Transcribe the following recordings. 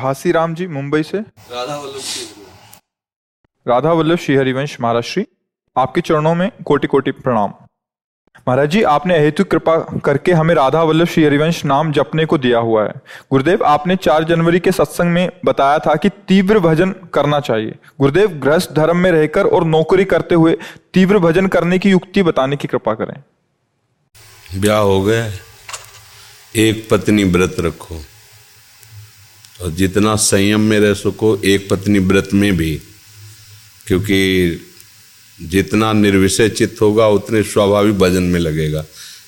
घासी राम जी मुंबई से राधा वल्लभ श्री हरिवंश महाराज श्री आपके चरणों में कोटि कोटि प्रणाम। महाराज जी, आपने अहेतु कृपा करके हमें राधा वल्लभ श्री हरिवंश नाम जपने को दिया हुआ है। गुरुदेव, आपने 4 जनवरी के सत्संग में बताया था कि तीव्र भजन करना चाहिए। गुरुदेव, गृहस्थ धर्म में रहकर और नौकरी करते हुए तीव्र भजन करने की युक्ति बताने की कृपा करें। ब्याह हो गए, एक पत्नी व्रत रखो और जितना संयम में रह सको एक पत्नी व्रत में भी, क्योंकि जितना निर्विषय चित्त होगा उतने स्वाभाविक भजन में लगेगा।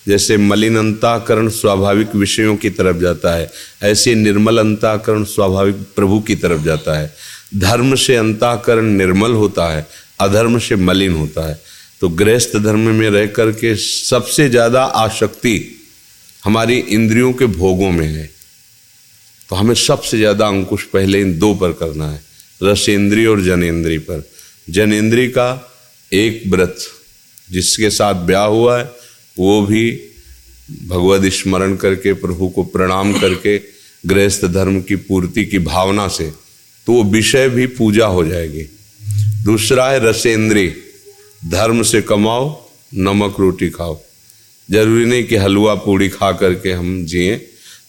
जैसे मलिन अंतःकरण स्वाभाविक विषयों की तरफ जाता है, ऐसे निर्मल अंतःकरण स्वाभाविक प्रभु की तरफ जाता है। धर्म से अंतःकरण निर्मल होता है, अधर्म से मलिन होता है। तो गृहस्थ धर्म में रह करके सबसे ज़्यादा आसक्ति हमारी इंद्रियों के भोगों में है, तो हमें सबसे ज़्यादा अंकुश पहले इन 2 पर करना है, रसेंद्रिय और जनेन्द्रिय पर। जनेन्द्रिय का एक व्रत जिसके साथ ब्याह हुआ है वो भी भगवद स्मरण करके प्रभु को प्रणाम करके गृहस्थ धर्म की पूर्ति की भावना से, तो वो विषय भी पूजा हो जाएगी। दूसरा है रसेंद्रिय, धर्म से कमाओ, नमक रोटी खाओ। जरूरी नहीं कि हलवा पूड़ी खा करके हम जिए,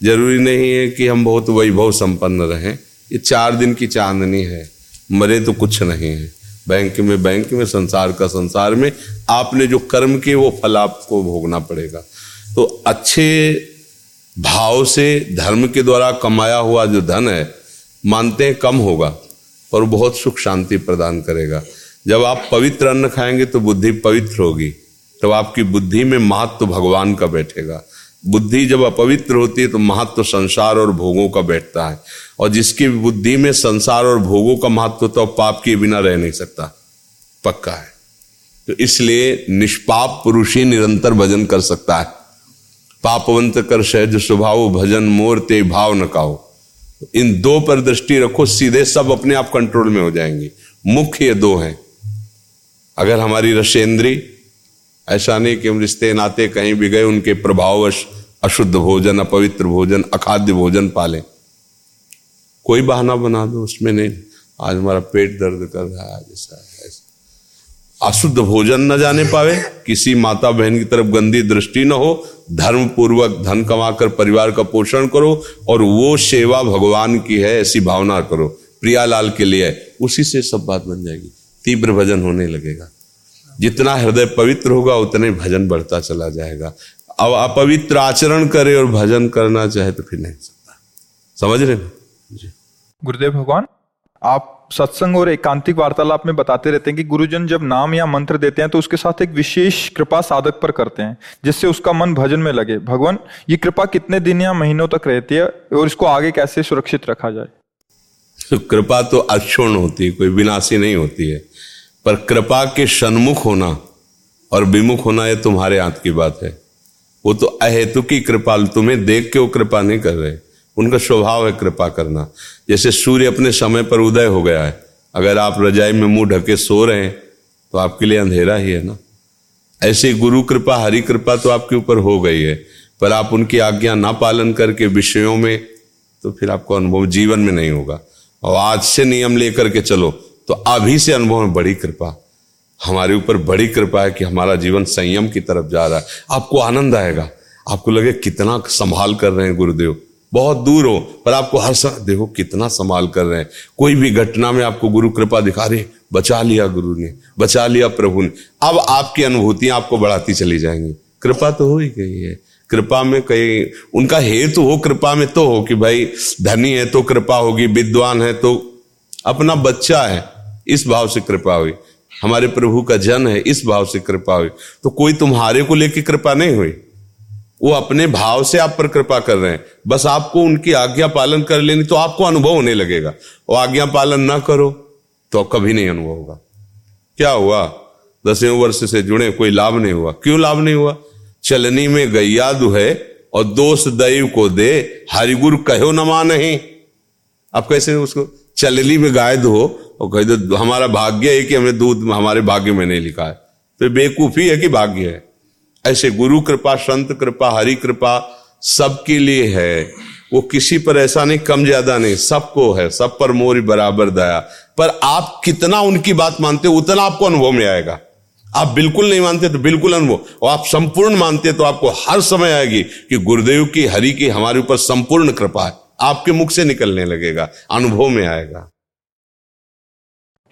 जरूरी नहीं है कि हम बहुत वैभव संपन्न रहें। ये 4 दिन की चांदनी है, मरे तो कुछ नहीं है। बैंक में संसार का संसार में आपने जो कर्म किए वो फल आपको भोगना पड़ेगा। तो अच्छे भाव से धर्म के द्वारा कमाया हुआ जो धन है, मानते हैं कम होगा पर बहुत सुख शांति प्रदान करेगा। जब आप पवित्र अन्न खाएंगे तो बुद्धि पवित्र होगी, तब आपकी बुद्धि में महत्व भगवान का बैठेगा। बुद्धि जब अपवित्र होती है तो महत्व संसार और भोगों का बैठता है, और जिसकी बुद्धि में संसार और भोगों का महत्व तो पाप के बिना रह नहीं सकता, पक्का है। तो इसलिए निष्पाप पुरुष ही निरंतर भजन कर सकता है। पापवंत कर सहज स्वभाव, भजन मोर ते भाव न काओ। इन 2 पर दृष्टि रखो, सीधे सब अपने आप कंट्रोल में हो जाएंगे। मुख्य ये 2 हैं। अगर हमारी रसेंद्री, ऐसा नहीं कि हम रिश्ते नाते कहीं भी गए उनके प्रभाववश अशुद्ध भोजन, अपवित्र भोजन, अखाद्य भोजन पालें, कोई बहाना बना दो उसमें, नहीं आज हमारा पेट दर्द कर रहा है, आज ऐसा अशुद्ध भोजन न जाने पावे, किसी माता बहन की तरफ गंदी दृष्टि न हो, धर्म पूर्वक धन कमाकर परिवार का पोषण करो और वो सेवा भगवान की है ऐसी भावना करो, प्रियालाल के लिए है, उसी से सब बात बन जाएगी। तीव्र भजन होने लगेगा, जितना हृदय पवित्र होगा उतने भजन बढ़ता चला जाएगा। अब अपवित्र आचरण करे और भजन करना चाहे तो फिर नहीं सकता, समझ रहे ना जी। गुरुदेव भगवान, आप सत्संग और एकांतिक वार्तालाप में बताते रहते हैं कि गुरुजन जब नाम या मंत्र देते हैं तो उसके साथ एक विशेष कृपा साधक पर करते हैं जिससे उसका मन भजन में लगे। भगवान, ये कृपा कितने दिन या महीनों तक रहती है और इसको आगे कैसे सुरक्षित रखा जाए? तो कृपा तो अक्षुण होती है, कोई विनाशी नहीं होती है, पर कृपा के सन्मुख होना और विमुख होना ये तुम्हारे हाथ की बात है। वो तो अहेतु की कृपा, तुम्हें देख के वो कृपा नहीं कर रहे, उनका स्वभाव है कृपा करना। जैसे सूर्य अपने समय पर उदय हो गया है, अगर आप रजाई में मुंह ढके सो रहे हैं तो आपके लिए अंधेरा ही है ना। ऐसे गुरु कृपा हरि कृपा तो आपके ऊपर हो गई है, पर आप उनकी आज्ञा ना पालन करके विषयों में, तो फिर आपको अनुभव जीवन में नहीं होगा। और आज से नियम लेकर के चलो तो अभी से अनुभव में बड़ी कृपा, हमारे ऊपर बड़ी कृपा है कि हमारा जीवन संयम की तरफ जा रहा है। आपको आनंद आएगा, आपको लगे कितना संभाल कर रहे हैं गुरुदेव, बहुत दूर हो पर आपको हर देखो कितना संभाल कर रहे हैं। कोई भी घटना में आपको गुरु कृपा दिखा रहे, बचा लिया गुरु ने, बचा लिया प्रभु ने। अब आपकी अनुभूतियां आपको बढ़ाती चली जाएंगी। कृपा तो हो ही गई है, कृपा में कहीं उनका हेतु हो, कृपा में तो हो कि भाई धनी है तो कृपा होगी, विद्वान है तो, अपना बच्चा है इस भाव से कृपा हुई, हमारे प्रभु का जन है इस भाव से कृपा हुई। तो कोई तुम्हारे को लेके कृपा नहीं हुई, वो अपने भाव से आप पर कृपा कर रहे हैं। बस आपको उनकी आज्ञा पालन कर लेनी, तो आपको अनुभव होने लगेगा। और आज्ञा पालन ना करो तो कभी नहीं अनुभव होगा। क्या हुआ, 10वें वर्ष से जुड़े, कोई लाभ नहीं हुआ। क्यों लाभ नहीं हुआ? चलनी में गैया दुहे और दोष दैव को दे, हरिगुरु कहो न मानहि। आप कैसे उसको चलनी में गाय दुहो और कह दो हमारा भाग्य है कि हमें दूध हमारे भाग्य में नहीं लिखा है, तो बेवकूफी है कि भाग्य है। ऐसे गुरु कृपा संत कृपा हरि कृपा सबके लिए है, वो किसी पर ऐसा नहीं कम ज्यादा नहीं, सबको है, सब पर मोरी बराबर दया। पर आप कितना उनकी बात मानते हो उतना आपको अनुभव में आएगा। आप बिल्कुल नहीं मानते तो बिल्कुल अनुभव, और आप संपूर्ण मानते तो आपको हर समय आएगी कि गुरुदेव की हरि की हमारे ऊपर संपूर्ण कृपा है, आपके मुख से निकलने लगेगा, अनुभव में आएगा।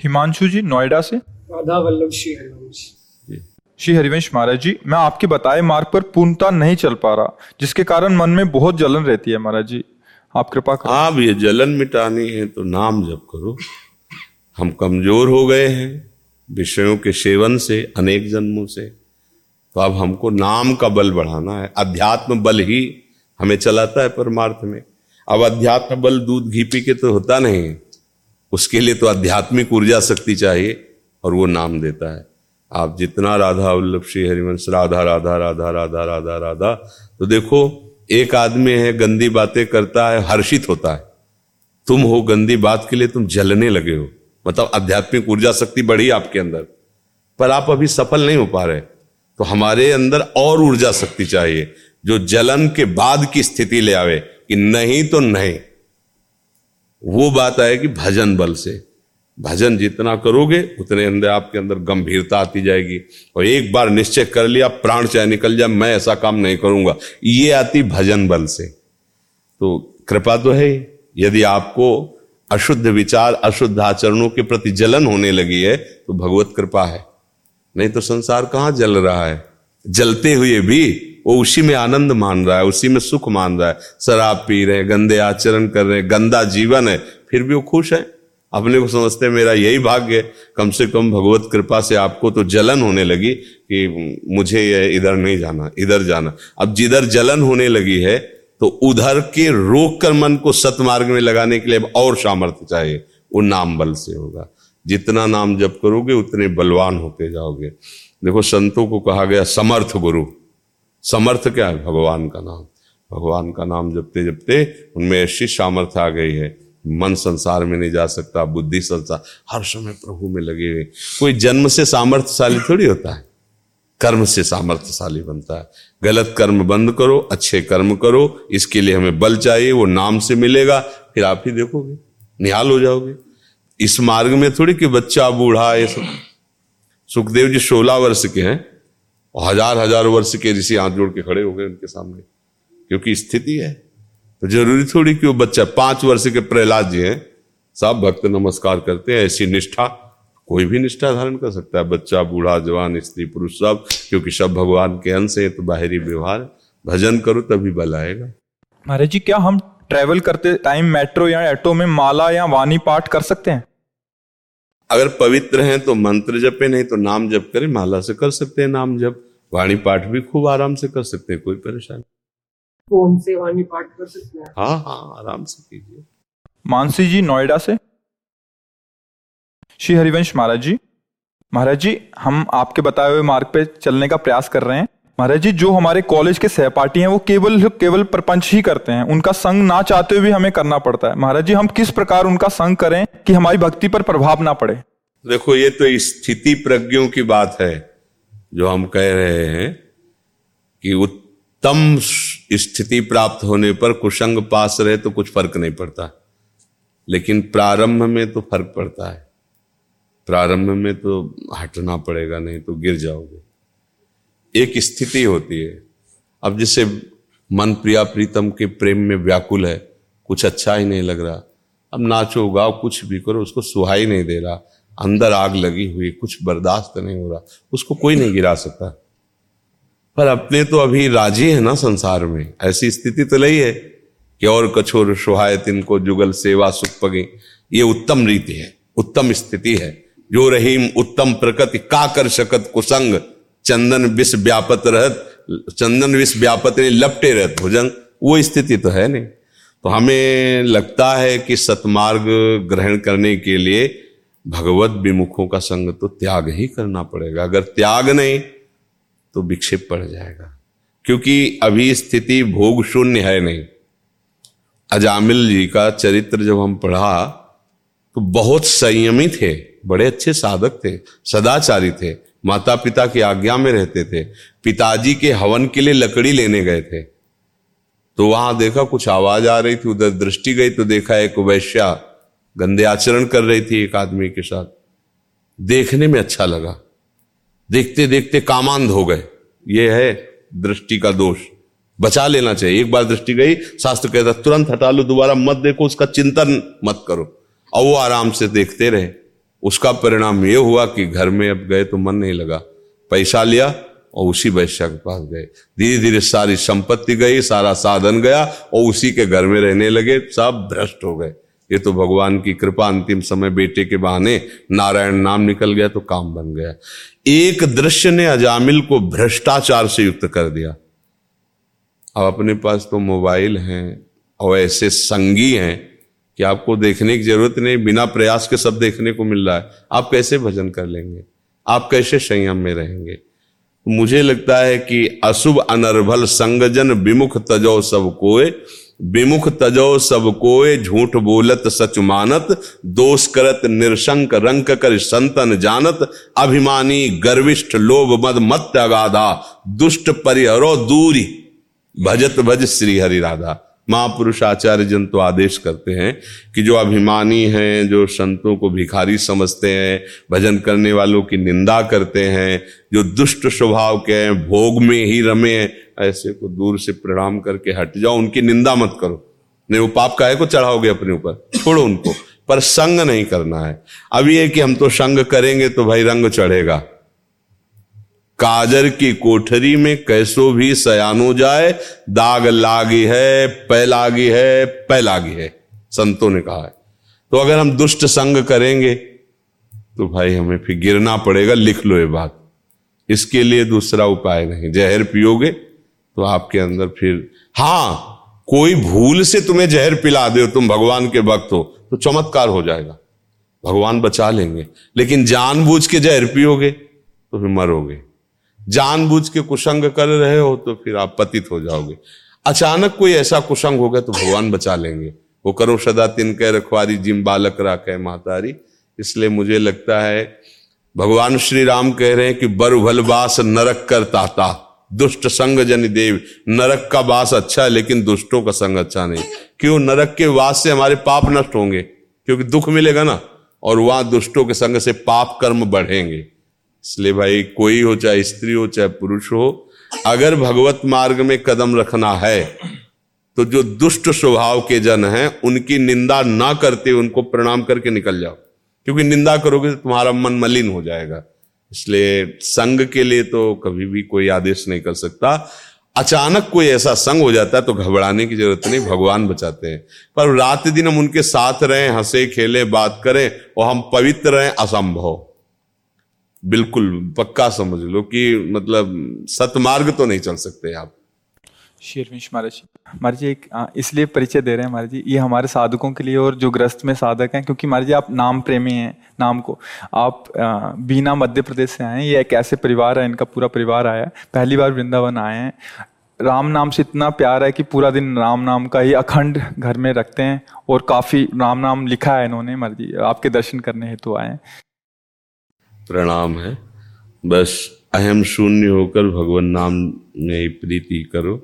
हिमांशु जी नोएडा से, राधा वल्लभ श्री हरिवंश। श्री हरिवंश महाराज जी, मैं आपके बताए मार्ग पर पूर्णता नहीं चल पा रहा, जिसके कारण मन में बहुत जलन रहती है, महाराज जी आप कृपा करें। आप ये जलन मिटानी है तो नाम जप करो। हम कमजोर हो गए हैं विषयों के सेवन से अनेक जन्मों से, तो अब हमको नाम का बल बढ़ाना है। अध्यात्म बल ही हमें चलाता है परमार्थ में। अब अध्यात्म बल दूध घी पी के तो होता नहीं है, उसके लिए तो आध्यात्मिक ऊर्जा शक्ति चाहिए, और वो नाम देता है। आप जितना राधा वल्लभ श्री हरिवंश राधा राधा राधा राधा राधा राधा, तो देखो एक आदमी है गंदी बातें करता है, हर्षित होता है, तुम हो गंदी बात के लिए तुम जलने लगे हो, मतलब आध्यात्मिक ऊर्जा शक्ति बढ़ी आपके अंदर, पर आप अभी सफल नहीं हो पा रहे। तो हमारे अंदर और ऊर्जा शक्ति चाहिए जो जलन के बाद की स्थिति ले आवे कि नहीं तो नहीं। वो बात आए कि भजन बल से, भजन जितना करोगे उतने अंदर आपके अंदर गंभीरता आती जाएगी। और एक बार निश्चय कर लिया, प्राण चाहे निकल जाए मैं ऐसा काम नहीं करूंगा, ये आती भजन बल से। तो कृपा तो है, यदि आपको अशुद्ध विचार अशुद्ध आचरणों के प्रति जलन होने लगी है तो भगवत कृपा है, नहीं तो संसार कहाँ जल रहा है। जलते हुए भी वो उसी में आनंद मान रहा है, उसी में सुख मान रहा है। शराब पी रहे, गंदे आचरण कर रहे, गंदा जीवन है, फिर भी वो खुश है, अपने को समझते मेरा यही भाग्य है। कम से कम भगवत कृपा से आपको तो जलन होने लगी कि मुझे इधर नहीं जाना, इधर जाना। अब जिधर जलन होने लगी है तो उधर के रोक कर मन को सतमार्ग में लगाने के लिए अब और सामर्थ्य चाहिए, वो नाम बल से होगा। जितना नाम जप करोगे उतने बलवान होते जाओगे। देखो संतों को कहा गया समर्थ गुरु, समर्थ क्या है? भगवान का नाम। भगवान का नाम जपते जपते उनमें ऐसी सामर्थ्य आ गई है, मन संसार में नहीं जा सकता, बुद्धि संसार हर समय प्रभु में लगे हुए। कोई जन्म से सामर्थ्यशाली थोड़ी होता है, कर्म से सामर्थ्यशाली बनता है। गलत कर्म बंद करो, अच्छे कर्म करो, इसके लिए हमें बल चाहिए, वो नाम से मिलेगा। फिर आप ही देखोगे निहाल हो जाओगे इस मार्ग में। थोड़ी कि बच्चा बूढ़ा, ये सब। सुखदेव जी 16 वर्ष के हैं और हजार वर्ष के ऋषि हाथ जोड़ के खड़े हो गए उनके सामने, क्योंकि स्थिति है। तो जरूरी थोड़ी कि वो बच्चा, 5 वर्ष के प्रहलाद जी हैं, सब भक्त नमस्कार करते हैं। ऐसी निष्ठा कोई भी निष्ठा धारण कर सकता है, बच्चा बूढ़ा जवान स्त्री पुरुष सब, क्योंकि सब भगवान के अंश है। तो बाहरी व्यवहार भजन करो तभी बल आएगा। महाराज जी क्या हम ट्रैवल करते टाइम मेट्रो या ऑटो में माला या वाणी पाठ कर सकते हैं? अगर पवित्र हैं तो मंत्र जपे, नहीं तो नाम जप करें। माला से कर सकते हैं नाम जप, वाणी पाठ भी खूब आराम से कर सकते हैं, कोई परेशानी। फोन से वाणी पाठ कर सकते हैं? हाँ, आराम से कीजिए। मानसी जी नोएडा से। श्री हरिवंश महाराज जी, हम आपके बताए हुए मार्ग पे चलने का प्रयास कर रहे हैं, महाराज जी, जो हमारे कॉलेज के सहपाठी हैं वो केवल प्रपंच ही करते हैं, उनका संग ना चाहते हुए हमें करना पड़ता है। महाराज जी, हम किस प्रकार उनका संग करें कि हमारी भक्ति पर प्रभाव ना पड़े? देखो, ये तो स्थिति प्रज्ञों की बात है जो हम कह रहे हैं कि उत्तम स्थिति प्राप्त होने पर कुसंग पास रहे तो कुछ फर्क नहीं पड़ता, लेकिन प्रारंभ में तो फर्क पड़ता है। प्रारंभ में तो हटना पड़ेगा, नहीं तो गिर जाओगे। एक स्थिति होती है, अब जैसे मन प्रिया प्रीतम के प्रेम में व्याकुल है, कुछ अच्छा ही नहीं लग रहा, अब नाचो गाओ कुछ भी करो, उसको सुहाई नहीं दे रहा, अंदर आग लगी हुई, कुछ बर्दाश्त नहीं हो रहा, उसको कोई नहीं गिरा सकता। पर अपने तो अभी राजी है ना संसार में, ऐसी स्थिति तो नहीं है कि और कछोर सुहाए तिनको जुगल सेवा सुख पगे। ये उत्तम रीति है, उत्तम स्थिति है। जो रहीम उत्तम प्रकृति का कर शकत कुसंग, चंदन विष व्यापत रहत, चंदन विष व्यापत ने लपटे रहत भुजंग। वो स्थिति तो है नहीं। तो हमें लगता है कि सतमार्ग ग्रहण करने के लिए भगवत विमुखों का संग तो त्याग ही करना पड़ेगा। अगर त्याग नहीं तो विक्षेप पड़ जाएगा, क्योंकि अभी स्थिति भोग शून्य है नहीं। अजामिल जी का चरित्र जब हम पढ़ा तो बहुत संयमी थे, बड़े अच्छे साधक थे, सदाचारी थे, माता पिता की आज्ञा में रहते थे। पिताजी के हवन के लिए लकड़ी लेने गए थे तो वहां देखा कुछ आवाज आ रही थी, उधर दृष्टि गई तो देखा एक वैश्या गंदे आचरण कर रही थी एक आदमी के साथ। देखने में अच्छा लगा, देखते देखते कामांध हो गए। ये है दृष्टि का दोष, बचा लेना चाहिए। एक बार दृष्टि गई, शास्त्र कहता तुरंत हटा लो, दोबारा मत देखो, उसका चिंतन मत करो। और वो आराम से देखते रहे। उसका परिणाम ये हुआ कि घर में अब गए तो मन नहीं लगा, पैसा लिया और उसी वैश्या के पास गए। धीरे धीरे सारी संपत्ति गई, सारा साधन गया और उसी के घर में रहने लगे, सब भ्रष्ट हो गए। ये तो भगवान की कृपा, अंतिम समय बेटे के बहाने नारायण नाम निकल गया तो काम बन गया। एक दृश्य ने अजामिल को भ्रष्टाचार से युक्त कर दिया। अब अपने पास तो मोबाइल हैं और ऐसे संगी हैं कि आपको देखने की जरूरत नहीं, बिना प्रयास के सब देखने को मिल रहा है। आप कैसे भजन कर लेंगे? आप कैसे संयम में रहेंगे? मुझे लगता है कि अशुभ अनर्भल संगजन विमुख तजो सब कोय, विमुख तजो सब कोय झूठ बोलत सच मानत, दोष करत निरशंक रंक कर संतन जानत, अभिमानी गर्विष्ठ लोभ मद मत अगाधा, दुष्ट परिहरो दूरी भजत भज श्री हरि राधा। महापुरुष आचार्य जन तो आदेश करते हैं कि जो अभिमानी हैं, जो संतों को भिखारी समझते हैं, भजन करने वालों की निंदा करते हैं, जो दुष्ट स्वभाव के हैं, भोग में ही रमे हैं, ऐसे को दूर से प्रणाम करके हट जाओ, उनकी निंदा मत करो, नहीं वो पाप काहे को चढ़ाओगे अपने ऊपर, छोड़ो उनको, पर संग नहीं करना है। अब ये कि हम तो संग करेंगे तो भाई रंग चढ़ेगा। काजर की कोठरी में कैसो भी सयानो जाए, दाग लागी है पैलागी है पैलागी है, संतों ने कहा है। तो अगर हम दुष्ट संग करेंगे तो भाई हमें फिर गिरना पड़ेगा, लिख लो ये बात। इसके लिए दूसरा उपाय नहीं। जहर पियोगे तो आपके अंदर फिर, हाँ कोई भूल से तुम्हें जहर पिला दे, तुम भगवान के भक्त हो तो चमत्कार हो जाएगा, भगवान बचा लेंगे। लेकिन जानबूझ के जहर पियोगे तो फिर मरोगे। जानबूझ के कुसंग कर रहे हो तो फिर आप पतित हो जाओगे। अचानक कोई ऐसा कुसंग हो गया तो भगवान बचा लेंगे। वो करो सदा तिनके रखवारी, जिम बालक राखे मातारी। इसलिए मुझे लगता है भगवान श्री राम कह रहे हैं कि बर भलवास नरक कर ताता, दुष्ट संग जनि देव। नरक का वास अच्छा है लेकिन दुष्टों का संग अच्छा नहीं। क्यों? नरक के वास से हमारे पाप नष्ट होंगे, क्योंकि दुख मिलेगा ना, और वहां दुष्टों के संग से पाप कर्म बढ़ेंगे। इसलिए भाई कोई हो, चाहे स्त्री हो चाहे पुरुष हो, अगर भगवत मार्ग में कदम रखना है तो जो दुष्ट स्वभाव के जन हैं उनकी निंदा ना करते, उनको प्रणाम करके निकल जाओ, क्योंकि निंदा करोगे तो तुम्हारा मन मलिन हो जाएगा। इसलिए संग के लिए तो कभी भी कोई आदेश नहीं कर सकता। अचानक कोई ऐसा संग हो जाता है तो घबराने की जरूरत नहीं, भगवान बचाते हैं। पर रात दिन हम उनके साथ रहें, हंसे खेले बात करें और हम पवित्र रहें, असंभव। बिल्कुल पक्का समझ लो कि मतलब सतमार्ग तो नहीं चल सकते आप। श्री हरिवंश महाराज जी एक इसलिए परिचय दे रहे हैं महाराज जी, ये हमारे साधकों के लिए और जो ग्रस्त में साधक हैं, क्योंकि महाराज जी आप नाम प्रेमी हैं, नाम को आप बीना मध्य प्रदेश से आए हैं, ये एक ऐसे परिवार है, इनका पूरा परिवार आया है, पहली बार वृंदावन आए हैं, राम नाम से इतना प्यार है कि पूरा दिन राम नाम का ही अखंड घर में रखते हैं और काफ़ी राम नाम लिखा है इन्होंने महाराज जी, आपके दर्शन करने हेतु आए हैं। प्रणाम है, बस अहम शून्य होकर भगवान नाम में प्रीति करो,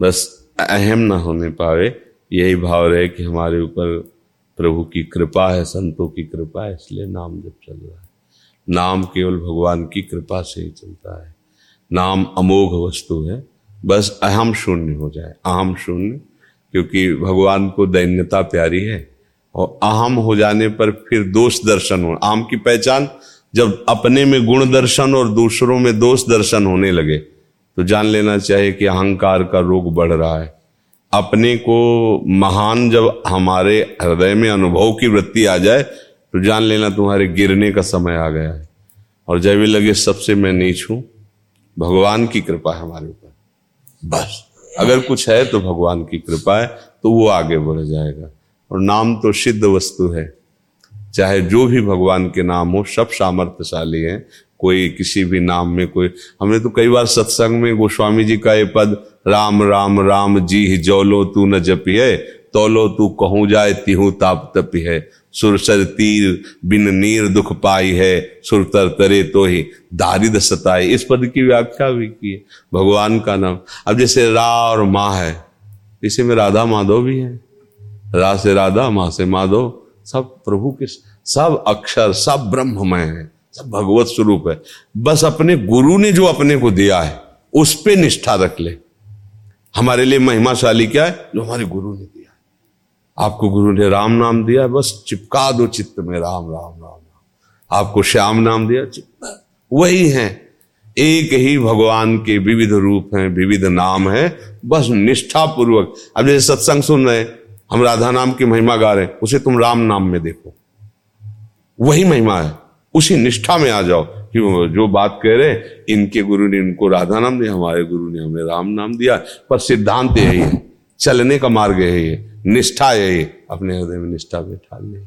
बस अहम ना होने पावे, यही भाव रहे कि हमारे ऊपर प्रभु की कृपा है, संतों की कृपा है, इसलिए नाम जब चल रहा है। नाम केवल भगवान की कृपा से ही चलता है, नाम अमोघ वस्तु है, बस अहम शून्य हो जाए, अहम शून्य, क्योंकि भगवान को दैन्यता प्यारी है और अहम हो जाने पर फिर दोष दर्शन हो। अहम की पहचान जब अपने में गुण दर्शन और दूसरों में दोष दर्शन होने लगे तो जान लेना चाहिए कि अहंकार का रोग बढ़ रहा है। अपने को महान जब हमारे हृदय में अनुभव की वृत्ति आ जाए तो जान लेना तुम्हारे गिरने का समय आ गया है, और जब भी लगे सबसे मैं नीच हूं, भगवान की कृपा है हमारे ऊपर, बस अगर कुछ है तो भगवान की कृपा है, तो वो आगे बढ़ जाएगा। और नाम तो सिद्ध वस्तु है, चाहे जो भी भगवान के नाम हो सब सामर्थ्यशाली हैं, कोई किसी भी नाम में कोई, हमने तो कई बार सत्संग में गोस्वामी जी का ये पद राम राम राम जी ही जौलो तू न जपिए तौलो तू कहूँ जाए तिहू ताप तपी है, सुरसर तीर बिन नीर दुख पाई है, सुर तर तरे तो ही दारिद सताई, इस पद की व्याख्या भी की है। भगवान का नाम, अब जैसे रा और माँ है, इसी में राधा माधव भी है, रा से राधा, माँ से माधव, सब प्रभु के, सब अक्षर, सब ब्रह्ममय है, सब भगवत स्वरूप है। बस अपने गुरु ने जो अपने को दिया है उस पे निष्ठा रख ले। हमारे लिए महिमाशाली क्या है? जो हमारे गुरु ने दिया है। आपको गुरु ने राम नाम दिया है, बस चिपका दो चित्त में, राम राम राम राम। आपको श्याम नाम दिया, वही है, एक ही भगवान के विविध रूप हैं, विविध नाम है, बस निष्ठा पूर्वक। अब जैसे सत्संग सुन रहे हैं, हम राधा नाम की महिमा गा रहे हैं, उसे तुम राम नाम में देखो, वही महिमा है, उसी निष्ठा में आ जाओ कि जो बात कह रहे हैं, इनके गुरु ने इनको राधा नाम दिया, हमारे गुरु ने हमें राम नाम दिया, पर सिद्धांत यही है, चलने का मार्ग यही है, निष्ठा यही है, अपने हृदय में निष्ठा बैठा ले।